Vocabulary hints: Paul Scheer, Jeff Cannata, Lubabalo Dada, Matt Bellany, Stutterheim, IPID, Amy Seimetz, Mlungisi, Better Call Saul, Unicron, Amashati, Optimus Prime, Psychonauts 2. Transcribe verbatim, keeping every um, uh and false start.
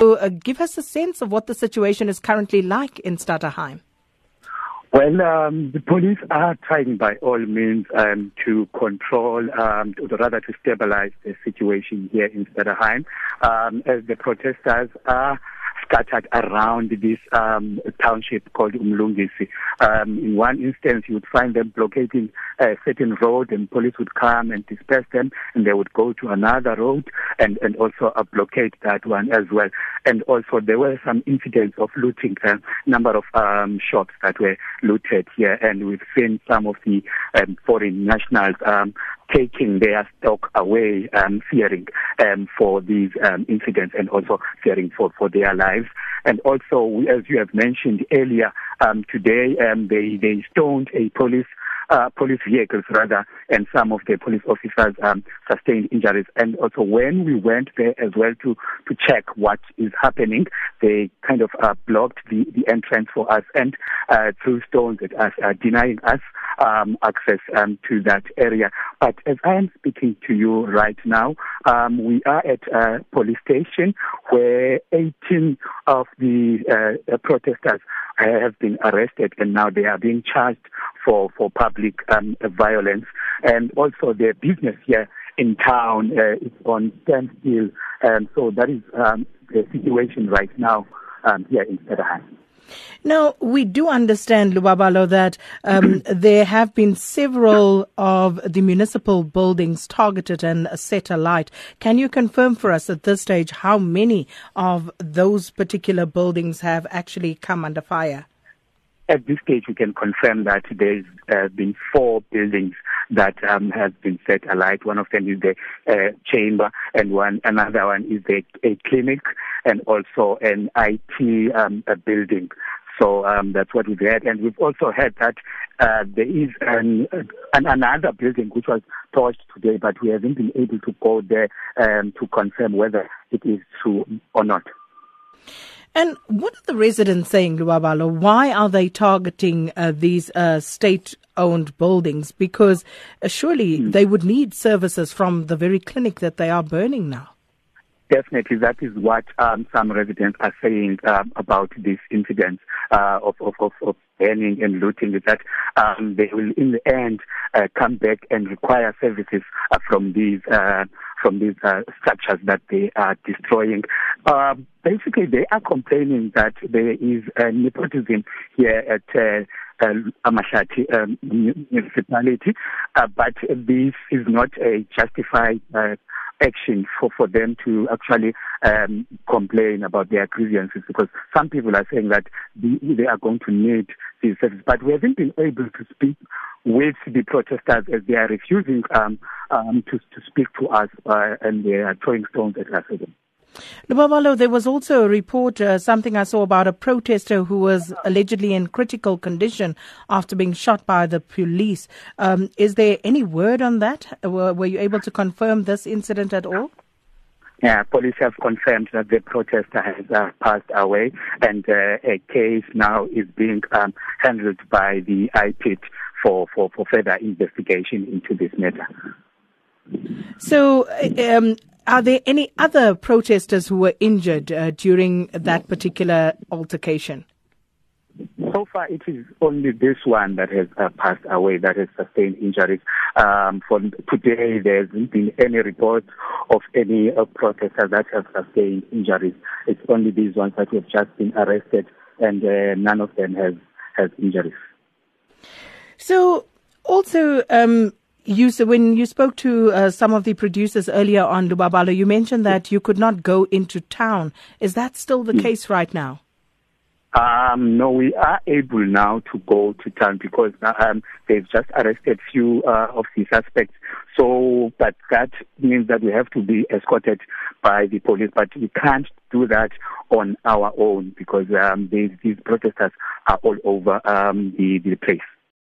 So, uh, give us a sense of what the situation is currently like in Stutterheim. Well, um, the police are trying by all means um, to control, um, or rather to stabilize the situation here in Stutterheim, um, as the protesters are scattered around this um, township called Mlungisi. Um, in one instance, you would find them blockading a certain road, and police would come and disperse them, and they would go to another road and, and also uh, blockade that one as well. And also, there were some incidents of looting, a uh, number of um, shops that were looted here, and we've seen some of the um, foreign nationals um, taking their stock away, um, fearing um, for these um, incidents and also fearing for, for their lives. And also, as you have mentioned earlier, um, today um, they, they stoned a police Uh, police vehicles rather, and some of the police officers um, sustained injuries. And also, when we went there as well to, to check what is happening, they kind of uh, blocked the, the entrance for us and uh, threw stones at us, uh, denying us um, access um, to that area. But as I am speaking to you right now, um, we are at a police station where eighteen of the uh, protesters have been arrested, and now they are being charged for, for public um, violence. And also their business here in town uh, is on standstill. And so that is um, the situation right now um, here in Stutterheim. Now, we do understand, Lubabalo, that um, there have been several of the municipal buildings targeted and set alight. Can you confirm for us at this stage how many of those particular buildings have actually come under fire? At this stage, we can confirm that there's uh, been four buildings that um, have been set alight. One of them is the uh, chamber, and one another one is the, a clinic, and also an I T um, a building. So um, that's what we've heard. And we've also heard that uh, there is an, an another building which was torched today, but we haven't been able to go there um, to confirm whether it is true or not. And what are the residents saying, Lubabalo? Why are they targeting uh, these uh, state-owned buildings? Because uh, surely mm. they would need services from the very clinic that they are burning now. Definitely, that is what um, some residents are saying um, about this incident uh, of, of, of, of burning and looting, is that um, they will, in the end, uh, come back and require services uh, from these uh, from these uh, structures that they are destroying. Um, basically, they are complaining that there is uh, nepotism here at uh, uh, Amashati um, municipality, uh, but this is not a justified uh, action for, for them to actually um, complain about their grievances, because some people are saying that the, they are going to need these services. But we haven't been able to speak with the protesters as they are refusing um, um, to, to speak to us uh, and they are throwing stones at us again. Lubabalo, there was also a report, uh, something I saw about a protester who was allegedly in critical condition after being shot by the police. Um, is there any word on that? Were, were you able to confirm this incident at all? Yeah, police have confirmed that the protester has uh, passed away, and uh, a case now is being um, handled by the I P I D for, for, for further investigation into this matter. So, um, are there any other protesters who were injured uh, during that particular altercation? So far, it is only this one that has uh, passed away, that has sustained injuries. Um, for today, there hasn't been any reports of any uh, protesters that have sustained injuries. It's only these ones that have just been arrested, and uh, none of them has, has injuries. So, also... Um, You, so when you spoke to uh, some of the producers earlier on, Lubabalo, you mentioned that you could not go into town. Is that still the case right now? Um, no, we are able now to go to town because um, they've just arrested few uh, of the suspects. So, but that means that we have to be escorted by the police. But we can't do that on our own because um, these, these protesters are all over um, the, the place.